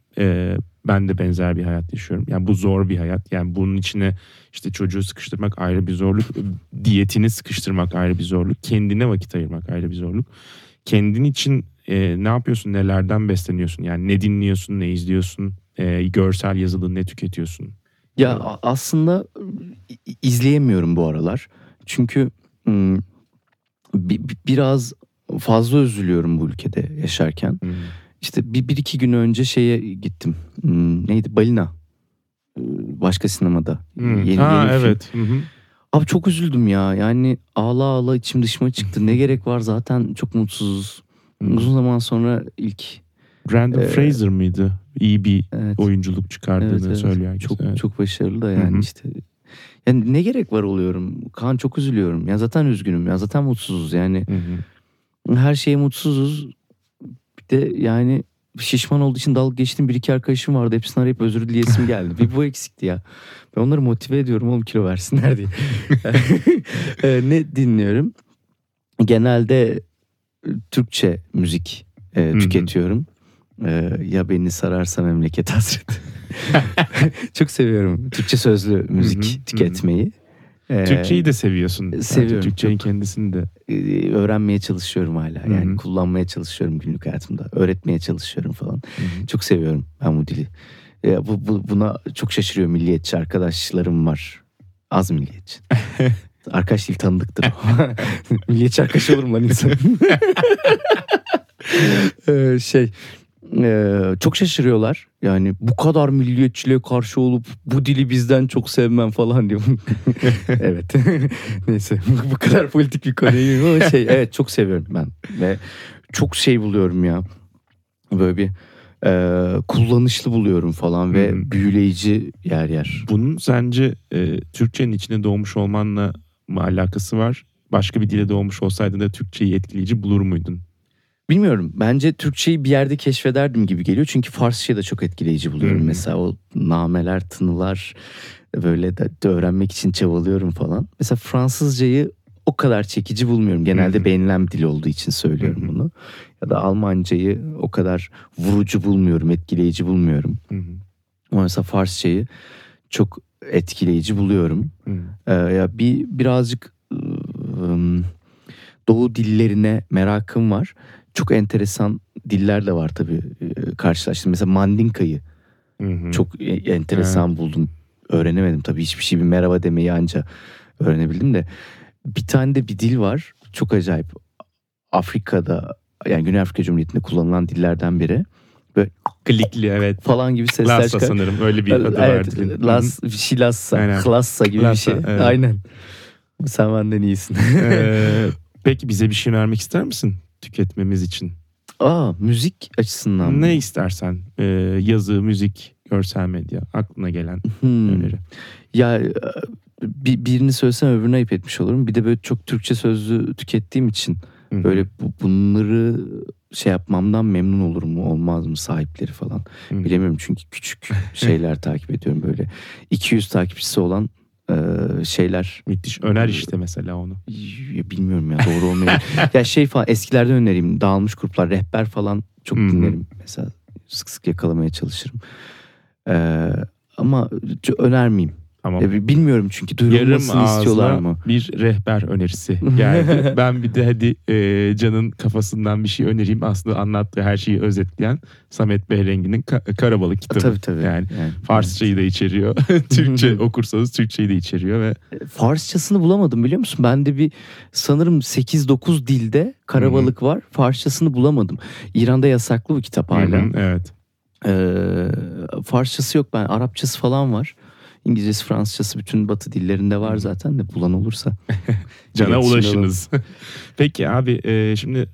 Ben de benzer bir hayat yaşıyorum. Yani bu zor bir hayat. Yani bunun içine işte çocuğu sıkıştırmak ayrı bir zorluk. Diyetini sıkıştırmak ayrı bir zorluk. Kendine vakit ayırmak ayrı bir zorluk. Kendin için e, ne yapıyorsun? Nelerden besleniyorsun? Yani ne dinliyorsun? Ne izliyorsun? E, görsel yazılı ne tüketiyorsun? Ya yani. Aslında izleyemiyorum bu aralar. Çünkü m- bi- biraz fazla üzülüyorum bu ülkede yaşarken. Hmm. İşte bir, bir iki gün önce şeye gittim. M- neydi? Balina. Başka sinemada. Hmm. Yeni, ha, yeni evet. Hı hı. Abi çok üzüldüm ya. Yani ağla ağla içim dışıma çıktı. Ne gerek var zaten, çok mutsuzuz. Hmm. Uzun zaman sonra ilk... Brandon e, Fraser mıydı? İyi bir evet. oyunculuk çıkardığını evet, evet. söylüyor. Çok evet. çok başarılı da yani. Hı-hı. işte. Yani ne gerek var oluyorum. Kaan, çok üzülüyorum. Ya zaten üzgünüm. Ya zaten mutsuzuz yani. Hı-hı. Her şeye mutsuzuz. Bir de yani şişman olduğu için dalga geçtiğim bir iki arkadaşım vardı. Hepsini arayıp özür dileyesim geldi. Bir bu eksikti ya. Ben onları motive ediyorum. Oğlum kilo versinler diye. Ne dinliyorum? Genelde Türkçe müzik e, tüketiyorum. Ee, ya beni sararsa memleket hasret. Çok seviyorum Türkçe sözlü müzik tüketmeyi. Ee, Türkçeyi de seviyorsun. Seviyorum. Türkçenin kendisini de. Ee, öğrenmeye çalışıyorum hala. Yani Hı-hı. kullanmaya çalışıyorum günlük hayatımda. Öğretmeye çalışıyorum falan. Hı-hı. Çok seviyorum ben bu dili. Ee, bu, bu, buna çok şaşırıyor milliyetçi arkadaşlarım var. Az milliyetçi. Arkadaş dil tanıdıktır. Milliyetçi arkadaş olur mu lan insan? ee, şey... Ee, çok şaşırıyorlar. Yani bu kadar milliyetçiliğe karşı olup bu dili bizden çok sevmem falan diyorum. Evet. Neyse. Bu kadar politik bir konuyu ama şey evet çok seviyorum ben. Ve çok şey buluyorum ya. Böyle bir e, kullanışlı buluyorum falan ve hmm. büyüleyici yer yer. Bunun sence e, Türkçenin içine doğmuş olmanla mı alakası var? Başka bir dile doğmuş olsaydın da Türkçeyi etkileyici bulur muydun? Bilmiyorum. Bence Türkçeyi bir yerde keşfederdim gibi geliyor. Çünkü Farsça'yı da çok etkileyici buluyorum. Hmm. Mesela o nameler, tınılar böyle de, de öğrenmek için çabalıyorum falan. Mesela Fransızcayı o kadar çekici bulmuyorum. Genelde hmm. beğenilen bir dil olduğu için söylüyorum hmm. bunu. Ya da Almancayı o kadar vurucu bulmuyorum, etkileyici bulmuyorum. Hmm. Ama mesela Farsçayı çok etkileyici buluyorum. Hmm. Ee, ya bir birazcık ıı, Doğu dillerine merakım var. Çok enteresan diller de var tabii e, karşılaştım. Mesela Mandinka'yı hı hı. çok e, enteresan evet. buldum. Öğrenemedim tabii hiçbir şey. Bir merhaba demeyi anca öğrenebildim de. Bir tane de bir dil var. Çok acayip. Afrika'da yani Güney Afrika Cumhuriyeti'nde kullanılan dillerden biri. Böyle klikli evet. Falan gibi sesler Lassa çıkar. Lassa sanırım öyle bir adı evet, verdi. Lassa, bir şey Lassa. Lassa gibi Lassa, bir şey. Evet. Aynen. Sen benden iyisin. ee, peki bize bir şey vermek ister misin? Tüketmemiz için. Aa, müzik açısından mı? Ne istersen. E, yazı, müzik, görsel medya. Aklına gelen hmm. öneri. Ya bir, birini söylesem öbürünü ayıp etmiş olurum. Bir de böyle çok Türkçe sözlü tükettiğim için Hı-hı. böyle bu, bunları şey yapmamdan memnun olur mu olmaz mı sahipleri falan. Hı-hı. Bilemiyorum çünkü küçük şeyler takip ediyorum böyle. iki yüz takipçisi olan şeyler. Müthiş. Öner işte mesela onu. Bilmiyorum ya, doğru olmayabilir. Ya şey falan eskilerden önereyim. Dağılmış gruplar, rehber falan çok hmm. dinlerim. Mesela sık sık yakalamaya çalışırım. Ee, ama önermeyeyim. Tamam. Bilmiyorum çünkü duyurulmasını istiyorlar mı? Bir rehber önerisi geldi. Ben bir de hadi e, Can'ın kafasından bir şey önereyim. Aslında anlattığı her şeyi özetleyen Samet Behrengi'nin Ka- Karabalık kitabı. Tabii tabii. Yani, yani Farsçayı evet. da içeriyor. Türkçe okursanız Türkçeyi de içeriyor ve Farsçasını bulamadım biliyor musun? Ben de bir sanırım sekiz dokuz dilde Karabalık var. Farsçasını bulamadım. İran'da yasaklı bu kitap hala. Evet. Ee, Farsçası yok, ben Arapçası falan var. İngilizcesi, Fransızcası bütün Batı dillerinde var zaten de bulan olursa. Cana ulaşınız. Peki abi e, şimdi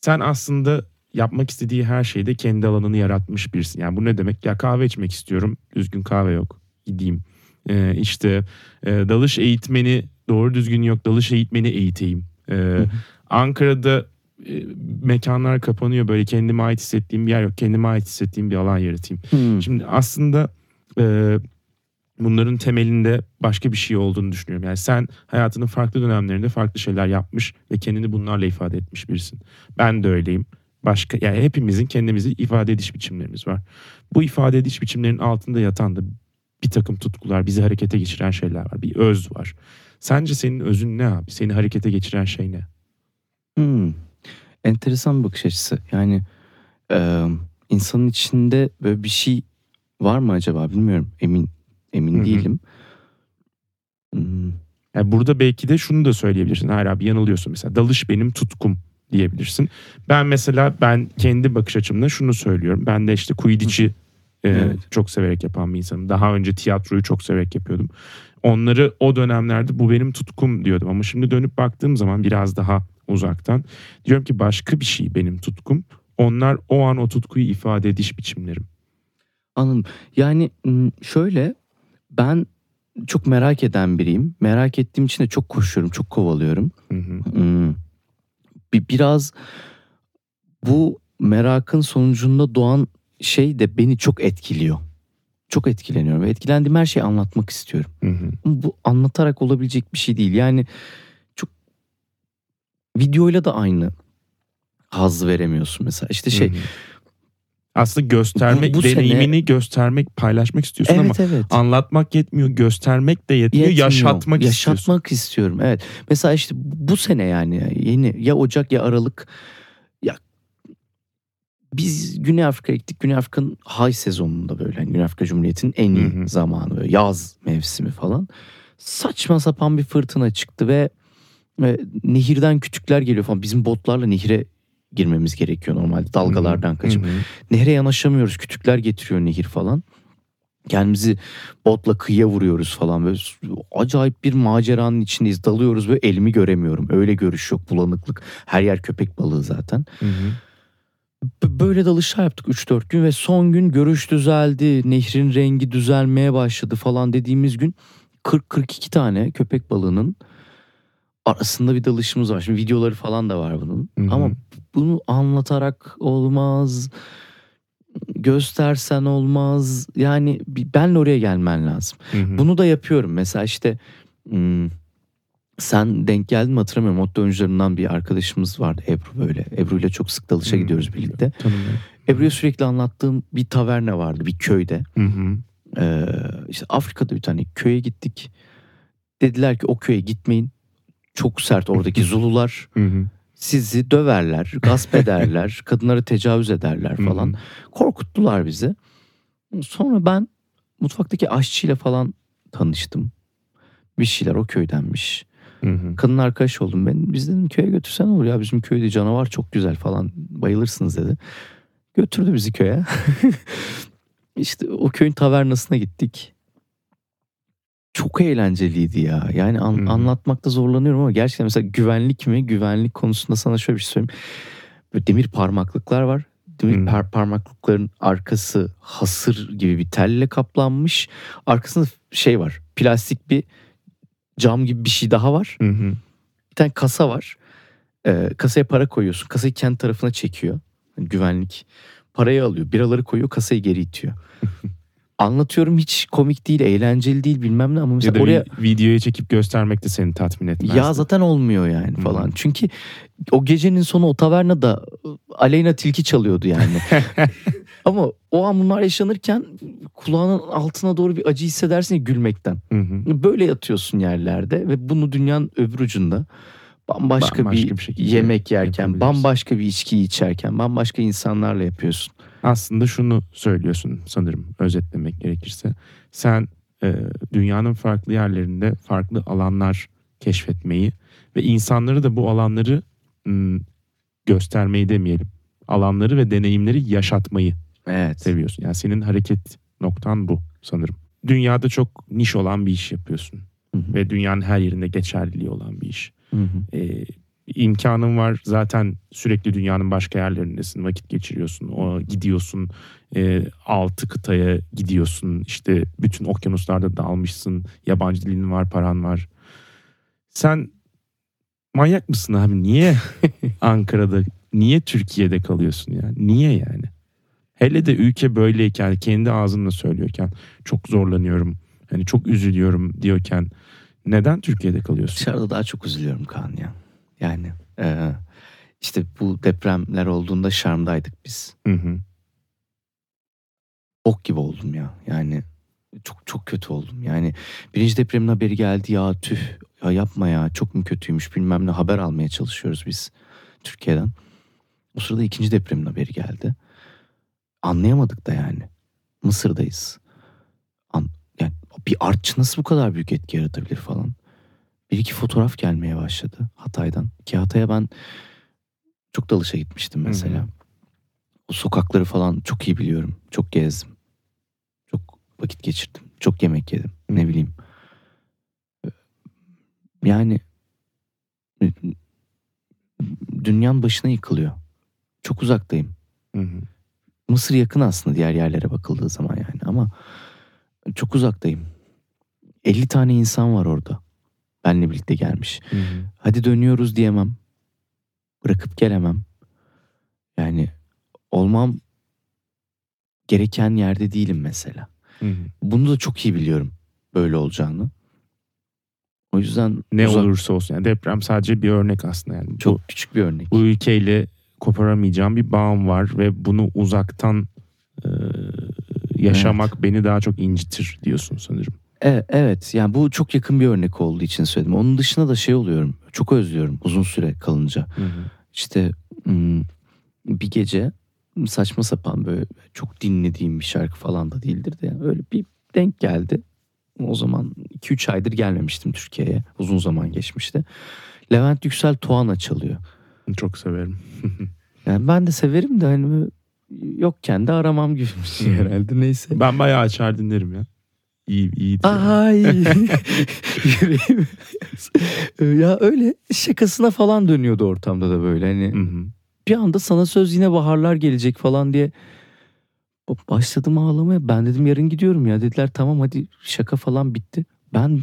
sen aslında yapmak istediği her şeyde kendi alanını yaratmış birisin. Yani bu ne demek? Ya kahve içmek istiyorum. Düzgün kahve yok. Gideyim. E, işte e, dalış eğitmeni doğru düzgün yok. Dalış eğitmeni eğiteyim. E, Ankara'da e, mekanlar kapanıyor. Böyle kendime ait hissettiğim bir yer yok. Kendime ait hissettiğim bir alan yaratayım. Hmm. Şimdi aslında E, bunların temelinde başka bir şey olduğunu düşünüyorum. Yani sen hayatının farklı dönemlerinde farklı şeyler yapmış ve kendini bunlarla ifade etmiş birisin. Ben de öyleyim. Başka, yani hepimizin kendimizi ifade ediş biçimlerimiz var. Bu ifade ediş biçimlerinin altında yatan da bir takım tutkular, bizi harekete geçiren şeyler var. Bir öz var. Sence senin özün ne abi? Seni harekete geçiren şey ne? Hmm. Enteresan bir bakış açısı. Yani e, insanın içinde böyle bir şey var mı acaba bilmiyorum, emin Emin Hı-hı. değilim. Yani burada belki de şunu da söyleyebilirsin. Hayır abi, yanılıyorsun mesela. Dalış benim tutkum diyebilirsin. Ben mesela ben kendi bakış açımdan şunu söylüyorum. Ben de işte Quidditch'i e, evet. çok severek yapan bir insanım. Daha önce tiyatroyu çok severek yapıyordum. Onları o dönemlerde bu benim tutkum diyordum. Ama şimdi dönüp baktığım zaman biraz daha uzaktan diyorum ki başka bir şey benim tutkum. Onlar o an o tutkuyu ifade ediş biçimlerim. Anladım. Yani şöyle, ben çok merak eden biriyim. Merak ettiğim için de çok koşuyorum, çok kovalıyorum. Hı hı. Hmm. Biraz bu merakın sonucunda doğan şey de beni çok etkiliyor. Çok etkileniyorum ve etkilendiğim her şeyi anlatmak istiyorum. Hı hı. Ama bu anlatarak olabilecek bir şey değil. Yani çok videoyla da aynı haz veremiyorsun mesela. İşte şey... Hı hı. Aslında göstermek, bu, bu deneyimini sene... göstermek, paylaşmak istiyorsun evet, ama evet. anlatmak yetmiyor, göstermek de yetmiyor, yetmiyor. yaşatmak, yaşatmak istiyorsun. Yaşatmak istiyorum, evet. Mesela işte bu sene yani yeni, ya Ocak ya Aralık, ya biz Güney Afrika'ya gittik. Güney Afrika'nın high sezonunda böyle, yani Güney Afrika Cumhuriyeti'nin en iyi Hı-hı. zamanı, böyle yaz mevsimi falan. Saçma sapan bir fırtına çıktı ve, ve nehirden kütükler geliyor falan. Bizim botlarla nehire girmemiz gerekiyor normalde, dalgalardan kaçıp. Nehre yanaşamıyoruz, kütükler getiriyor nehir falan. Kendimizi botla kıyıya vuruyoruz falan, böyle acayip bir maceranın içindeyiz, dalıyoruz ve elimi göremiyorum, öyle görüş yok, bulanıklık, her yer köpek balığı zaten. Hı hı. Böyle dalışlar yaptık üç dört gün ve son gün görüş düzeldi, nehrin rengi düzelmeye başladı falan dediğimiz gün kırk kırk iki tane köpek balığının arasında bir dalışımız var. Şimdi videoları falan da var bunun. Hı-hı. Ama bunu anlatarak olmaz. Göstersen olmaz. Yani benle oraya gelmen lazım. Hı-hı. Bunu da yapıyorum. Mesela işte ım, sen denk geldin mi hatırlamıyorum. Otlu oyuncularından bir arkadaşımız vardı, Ebru böyle. Ebru ile çok sık dalışa Hı-hı. gidiyoruz birlikte. Tamam. Ebru'ya sürekli anlattığım bir taverna vardı bir köyde. Ee, işte Afrika'da bir tane köye gittik. Dediler ki o köye gitmeyin. Çok sert oradaki Zulular. Sizi döverler, gasp ederler, kadınlara tecavüz ederler falan. Korkuttular bizi. Sonra ben mutfaktaki aşçıyla falan tanıştım. Bir şeyler o köydenmiş. Kadın arkadaş oldum ben. Biz dedim köye götürsen olur ya, bizim köyde canavar çok güzel falan, bayılırsınız dedi. Götürdü bizi köye. İşte o köyün tavernasına gittik. Çok eğlenceliydi ya. Yani an, hmm. anlatmakta zorlanıyorum ama gerçekten mesela güvenlik mi? Güvenlik konusunda sana şöyle bir şey söyleyeyim. Böyle demir parmaklıklar var. Demir hmm. par- parmaklıkların arkası hasır gibi bir telle kaplanmış. Arkasında şey var. Plastik bir cam gibi bir şey daha var. Hmm. Bir tane kasa var. Ee, kasaya para koyuyorsun. Kasayı kendi tarafına çekiyor. Yani güvenlik parayı alıyor. Biraları koyuyor. Kasayı geri itiyor. Anlatıyorum, hiç komik değil, eğlenceli değil, bilmem ne ama mesela oraya... Videoya çekip göstermek de seni tatmin etmez. Ya zaten olmuyor yani falan. Hmm. Çünkü o gecenin sonu o tavernada Aleyna Tilki çalıyordu yani. Ama o an bunlar yaşanırken kulağının altına doğru bir acı hissedersin gülmekten. Hmm. Böyle yatıyorsun yerlerde ve bunu dünyanın öbür ucunda bambaşka, bambaşka bir, bir yemek yerken, bambaşka bir içki içerken, bambaşka insanlarla yapıyorsun. Aslında şunu söylüyorsun sanırım, özetlemek gerekirse. Sen e, dünyanın farklı yerlerinde farklı alanlar keşfetmeyi ve insanları da bu alanları m, göstermeyi demeyelim. Alanları ve deneyimleri yaşatmayı evet. seviyorsun. Yani senin hareket noktan bu sanırım. Dünyada çok niş olan bir iş yapıyorsun. Hı hı. Ve dünyanın her yerinde geçerliliği olan bir iş. Hı hı. E, İmkanın var zaten, sürekli dünyanın başka yerlerindesin, vakit geçiriyorsun, o gidiyorsun e, altı kıtaya gidiyorsun, işte bütün okyanuslarda dalmışsın, yabancı dilin var, paran var. Sen manyak mısın abi, niye Ankara'da, niye Türkiye'de kalıyorsun yani, niye yani? Hele de ülke böyleyken, kendi ağzınla söylüyorken çok zorlanıyorum, hani çok üzülüyorum diyorken neden Türkiye'de kalıyorsun? Dışarıda daha çok üzülüyorum Kaan ya. Yani e, işte bu depremler olduğunda Şarm'daydık biz. Hı hı. Ok gibi oldum ya. Yani çok çok kötü oldum. Yani birinci depremin haberi geldi ya, tüh ya yapma ya, çok mu kötüymüş bilmem ne, haber almaya çalışıyoruz biz Türkiye'den. O sırada ikinci depremin haberi geldi. Anlayamadık da yani. Mısır'dayız. An- yani bir artçı nasıl bu kadar büyük etki yaratabilir falan. Bir iki fotoğraf gelmeye başladı Hatay'dan. Ki Hatay'a ben çok dalışa gitmiştim mesela. Hı-hı. O sokakları falan çok iyi biliyorum. Çok gezdim. Çok vakit geçirdim. Çok yemek yedim. Hı-hı. Ne bileyim. Yani dünyanın başına yıkılıyor. Çok uzaktayım. Hı-hı. Mısır yakın aslında diğer yerlere bakıldığı zaman yani. Ama çok uzaktayım. elli tane insan var orada. Benle birlikte gelmiş. Hı hı. Hadi dönüyoruz diyemem. Bırakıp gelemem. Yani olmam gereken yerde değilim mesela. Hı hı. Bunu da çok iyi biliyorum böyle olacağını. O yüzden ne uzak... olursa olsun yani deprem sadece bir örnek aslında yani. Çok bu, küçük bir örnek. Bu ülkeyle koparamayacağım bir bağım var ve bunu uzaktan e, yaşamak evet. beni daha çok incitir diyorsun sanırım. Evet, yani bu çok yakın bir örnek olduğu için söyledim. Onun dışında da şey oluyorum, çok özlüyorum uzun süre kalınca. Hı hı. İşte bir gece saçma sapan böyle çok dinlediğim bir şarkı falan da değildir de yani öyle bir denk geldi. O zaman iki üç aydır gelmemiştim Türkiye'ye, uzun zaman geçmişti. Levent Yüksel Tuana çalıyor. Çok severim. Yani ben de severim de hani yokken de aramam gibi bir şey herhalde neyse. Ben bayağı açar dinlerim ya. İyi, iyi. Ay. Yüreğim. Ya öyle şakasına falan dönüyordu ortamda da böyle hani. Hı hı. Bir anda sana söz yine baharlar gelecek falan diye başladım ağlamaya. Ben dedim yarın gidiyorum ya. Dediler tamam hadi şaka falan bitti. Ben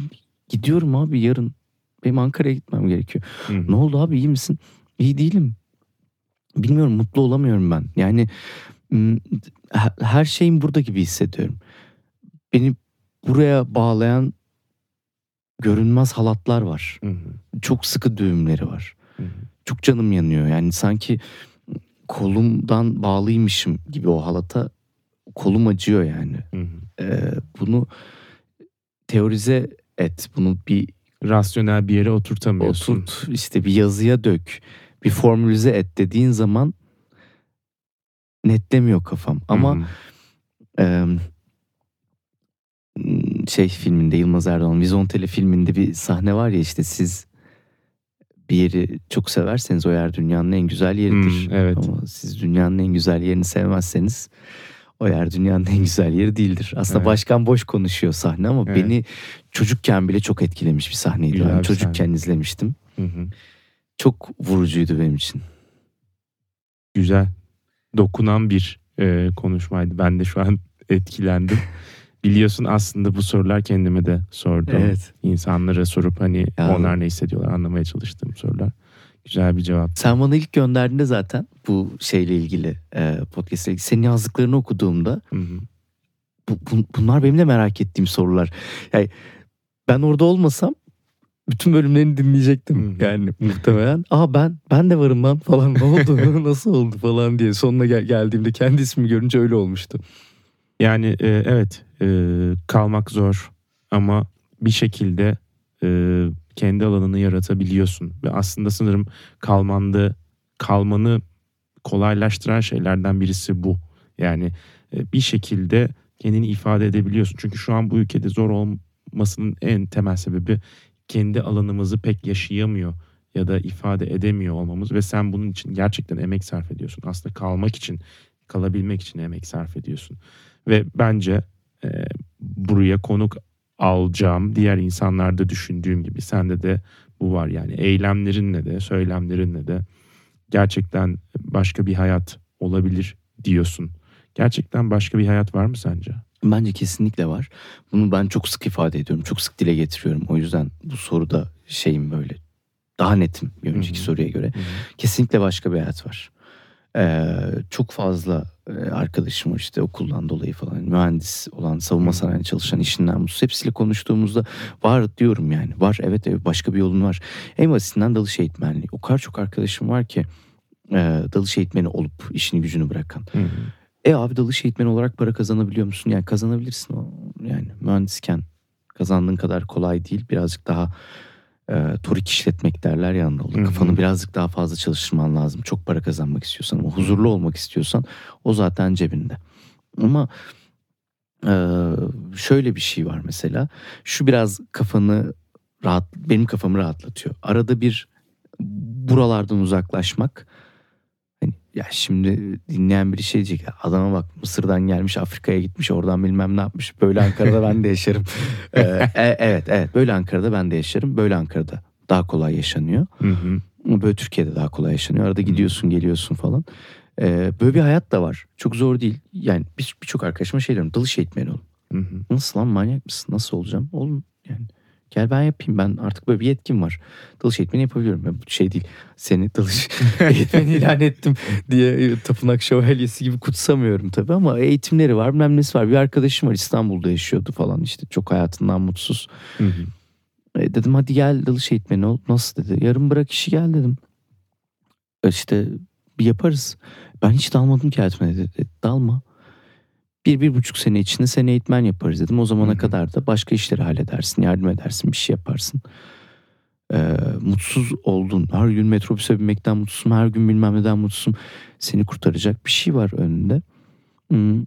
gidiyorum abi yarın. Benim Ankara'ya gitmem gerekiyor. Hı hı. Ne oldu abi iyi misin? İyi değilim. Bilmiyorum mutlu olamıyorum ben. Yani her şeyim burada gibi hissediyorum. Beni buraya bağlayan görünmez halatlar var. Hı hı. Çok sıkı düğümleri var. Hı hı. Çok canım yanıyor. Yani sanki kolumdan bağlıymışım gibi o halata kolum acıyor yani. Hı hı. Ee, bunu teorize et. Bunu bir rasyonel bir yere oturtamıyorsun. Oturt, işte bir yazıya dök. Bir formülize et dediğin zaman netlemiyor kafam. Ama hı hı. E, şey filminde Yılmaz Erdoğan Vizonteli filminde bir sahne var ya işte siz bir yeri çok severseniz o yer dünyanın en güzel yeridir. Hmm, evet. Ama siz dünyanın en güzel yerini sevmezseniz o yer dünyanın en güzel yeri değildir. Aslında evet. Başkan boş konuşuyor sahne ama evet. Beni çocukken bile çok etkilemiş bir sahneydi. Yani çocukken sahne. İzlemiştim. Hı hı. Çok vurucuydu benim için. Güzel. Dokunan bir e, konuşmaydı. Ben de şu an etkilendim. Biliyorsun aslında bu sorular kendime de sordum. Evet. İnsanlara sorup hani yani. Onlar ne hissediyorlar anlamaya çalıştığım sorular. Güzel bir cevap. Sen bana ilk gönderdiğinde zaten bu şeyle ilgili e, podcast ile ilgili senin yazdıklarını okuduğumda hı hı. Bu, bu, bunlar benim de merak ettiğim sorular. Yani ben orada olmasam bütün bölümlerini dinleyecektim hı. yani muhtemelen. Aa ben ben de varım lan falan ne oldu nasıl oldu falan diye sonuna gel- geldiğimde kendi ismimi görünce öyle olmuştu. Yani e, evet e, kalmak zor ama bir şekilde e, kendi alanını yaratabiliyorsun. Ve aslında sanırım kalmanda, kalmanı kolaylaştıran şeylerden birisi bu. Yani e, bir şekilde kendini ifade edebiliyorsun. Çünkü şu an bu ülkede zor olmasının en temel sebebi kendi alanımızı pek yaşayamıyor ya da ifade edemiyor olmamız. Ve sen bunun için gerçekten emek sarf ediyorsun. Aslında kalmak için, kalabilmek için emek sarf ediyorsun. Ve bence e, buraya konuk alacağım diğer insanlarda düşündüğüm gibi sende de bu var. Yani eylemlerinle de söylemlerinle de gerçekten başka bir hayat olabilir diyorsun. Gerçekten başka bir hayat var mı sence? Bence kesinlikle var. Bunu ben çok sık ifade ediyorum. Çok sık dile getiriyorum. O yüzden bu soruda şeyim böyle daha netim bir önceki Hı-hı. soruya göre. Hı-hı. Kesinlikle başka bir hayat var. Ee, çok fazla arkadaşım var işte okuldan dolayı falan mühendis olan savunma sanayinde çalışan işinden mutsuz hepsiyle konuştuğumuzda var diyorum yani var evet, evet başka bir yolun var en basitinden dalış eğitmenliği o kadar çok arkadaşım var ki e, dalış eğitmeni olup işini gücünü bırakan hı hı. e abi dalış eğitmeni olarak para kazanabiliyor musun yani kazanabilirsin yani mühendisken kazandığın kadar kolay değil birazcık daha E, torik işletmek derler ya Anadolu'da. Kafanı birazcık daha fazla çalıştırman lazım. Çok para kazanmak istiyorsan ama huzurlu olmak istiyorsan o zaten cebinde. Ama Ee, şöyle bir şey var mesela. Şu biraz kafanı rahat, benim kafamı rahatlatıyor. Arada bir buralardan uzaklaşmak. Hani ya şimdi dinleyen biri şey diyecek. Adama bak, Mısır'dan gelmiş, Afrika'ya gitmiş, oradan bilmem ne yapmış. Böyle Ankara'da ben de yaşarım. Ee, evet evet. Böyle Ankara'da ben de yaşarım. Böyle Ankara'da daha kolay yaşanıyor. Hı hı. Böyle Türkiye'de daha kolay yaşanıyor. Arada gidiyorsun, geliyorsun falan. Ee, böyle bir hayat da var. Çok zor değil. Yani bir, birçok arkadaşıma şey diyorum. Dalış eğitmeni olun. Hı hı. Nasıl lan, manyak mısın? Nasıl olacağım? Oğlum yani gel ben yapayım. Ben artık böyle bir yetkim var. Dalış eğitmeni yapabiliyorum. Ben şey değil. Seni dalış eğitmeni ilan ettim diye tapınak şövalyesi gibi kutsamıyorum tabii, ama eğitimleri var, bilmem nesi var. Bir arkadaşım var, İstanbul'da yaşıyordu falan, işte çok hayatından mutsuz. Hı hı. E dedim hadi gel dalış eğitmeni ol. Nasıl dedi. Yarın bırak işi gel dedim. İşte bir yaparız. Ben hiç dalmadım ki eğitmene dedi. Dalma. Bir, bir buçuk sene içinde seni eğitmen yaparız dedim. O zamana Hı-hı. kadar da başka işleri halledersin, yardım edersin, bir şey yaparsın. Ee, mutsuz oldun. Her gün metrobüse binmekten mutsuzum. Her gün bilmem neden mutsuzum. Seni kurtaracak bir şey var önünde. Hmm.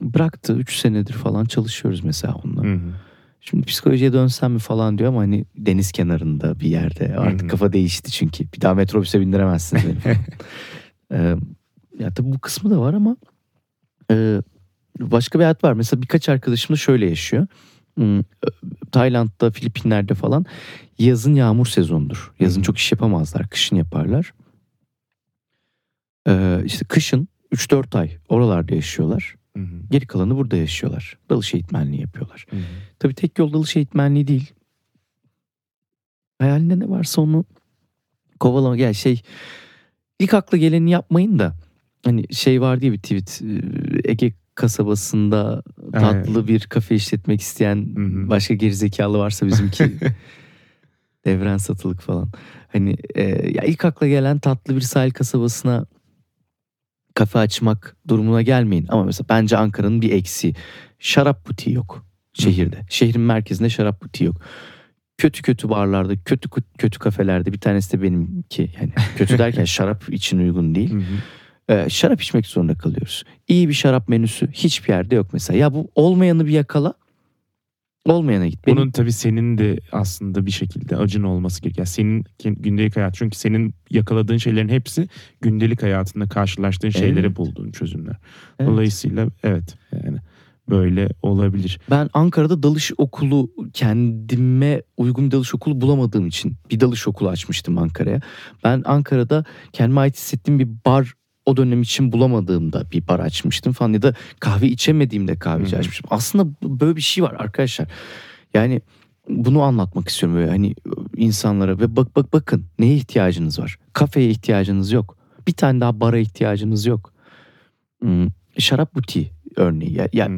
Bıraktı. Üç senedir falan çalışıyoruz mesela onunla. Hı-hı. Şimdi psikolojiye dönsem mi falan diyor, ama hani deniz kenarında bir yerde. Artık Hı-hı. kafa değişti çünkü. Bir daha metrobüse bindiremezsiniz beni. ee, ya tabii bu kısmı da var, ama e, başka bir hayat var. Mesela birkaç arkadaşım da şöyle yaşıyor. Hmm, Tayland'da, Filipinler'de falan yazın yağmur sezonudur. Yazın Hı-hı. çok iş yapamazlar. Kışın yaparlar. Ee, işte kışın üç dört ay oralarda yaşıyorlar. Hı hı. Geri kalanı burada yaşıyorlar. Dalış eğitmenliği yapıyorlar. Hı hı. Tabii tek yol dalış eğitmenliği değil. Hayalinde ne varsa onu kovalama. Gel yani şey, ilk akla geleni yapmayın da, hani şey var diye bir tweet. Ege kasabasında tatlı Aynen. bir kafe işletmek isteyen hı hı. başka gerizekalı varsa bizimki devren satılık falan. Hani e, ya ilk akla gelen tatlı bir sahil kasabasına kafe açmak durumuna gelmeyin. Ama mesela bence Ankara'nın bir eksiği, şarap butiği yok şehirde. Hı. Şehrin merkezinde şarap butiği yok. Kötü kötü barlarda, kötü kötü kafelerde, bir tanesi de benimki. Yani kötü derken şarap için uygun değil. Hı hı. Ee, şarap içmek zorunda kalıyoruz. İyi bir şarap menüsü hiçbir yerde yok mesela. Ya bu olmayanı bir yakala. Olmayana git. Benim... Bunun tabii senin de aslında bir şekilde acın olması gerekiyor. Yani senin gündelik hayat. Çünkü senin yakaladığın şeylerin hepsi gündelik hayatında karşılaştığın evet. şeyleri bulduğun çözümler. Evet. Dolayısıyla evet yani böyle olabilir. Ben Ankara'da dalış okulu, kendime uygun bir dalış okulu bulamadığım için bir dalış okulu açmıştım Ankara'ya. Ben Ankara'da kendime ait hissettiğim bir bar, o dönem için bulamadığımda bir bar açmıştım falan, ya da kahve içemediğimde kahveci Hı-hı. açmıştım. Aslında böyle bir şey var arkadaşlar. Yani bunu anlatmak istiyorum böyle hani insanlara, ve bak bak bakın neye ihtiyacınız var. Kafeye ihtiyacınız yok. Bir tane daha bara ihtiyacınız yok. Hmm, şarap butiği örneği. Ya, ya,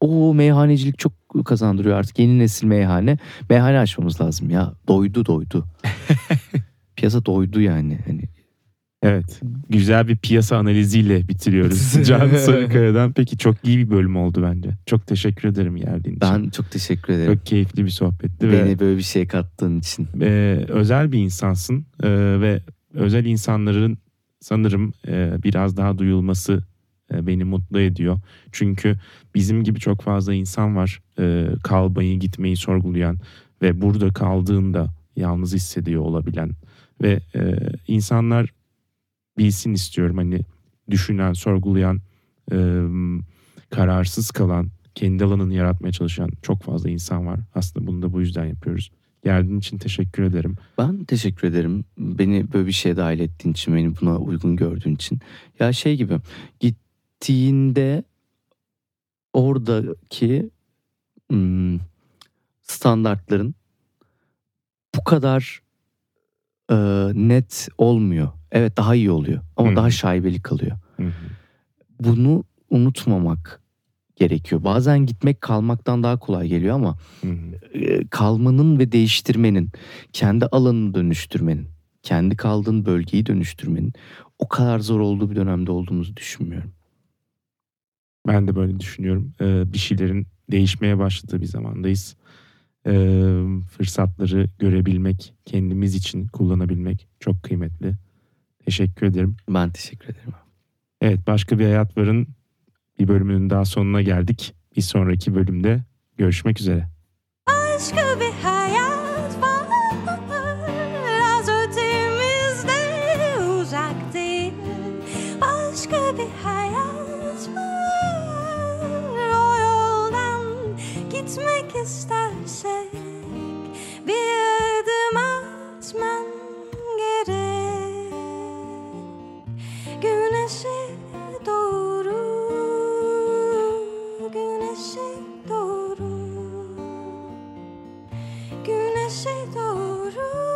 o meyhanecilik çok kazandırıyor artık. Yeni nesil meyhane. Meyhane açmamız lazım ya. Doydu doydu. Piyasa doydu yani. Hani evet. Güzel bir piyasa analiziyle bitiriyoruz. Can Sarıkaya'dan. Peki çok iyi bir bölüm oldu bence. Çok teşekkür ederim geldiğin için. Ben çok teşekkür ederim. Çok keyifli bir sohbetti. Beni ve böyle bir şeye kattığın için. E, özel bir insansın. E, ve özel insanların sanırım e, biraz daha duyulması e, beni mutlu ediyor. Çünkü bizim gibi çok fazla insan var. E, kalmayı, gitmeyi sorgulayan ve burada kaldığında yalnız hissediyor olabilen. Ve e, insanlar bilsin istiyorum, hani düşünen, sorgulayan, e, kararsız kalan, kendi alanını yaratmaya çalışan çok fazla insan var. Aslında bunu da bu yüzden yapıyoruz. Geldiğin için teşekkür ederim. Ben teşekkür ederim. Beni böyle bir şeye dahil ettiğin için, beni buna uygun gördüğün için. Ya şey gibi, gittiğinde oradaki ım, standartların bu kadar e, net olmuyor. Evet, daha iyi oluyor ama Hı-hı. daha şaibeli kalıyor. Hı-hı. Bunu unutmamak gerekiyor. Bazen gitmek kalmaktan daha kolay geliyor, ama Hı-hı. kalmanın ve değiştirmenin, kendi alanını dönüştürmenin, kendi kaldığın bölgeyi dönüştürmenin o kadar zor olduğu bir dönemde olduğumuzu düşünmüyorum. Ben de böyle düşünüyorum. Ee, bir şeylerin değişmeye başladığı bir zamandayız. Ee, fırsatları görebilmek, kendimiz için kullanabilmek çok kıymetli. Teşekkür ederim. Ben teşekkür ederim. Evet, Başka Bir Hayat Var'ın bir bölümünün daha sonuna geldik. Bir sonraki bölümde görüşmek üzere. Aşkı ve hayat var, az ötemizde uzak değil. Aşkı ve hayat var, o yoldan gitmek istersek bir adım atman gerek. Güneşe doğru, güneşe doğru, güneşe doğru.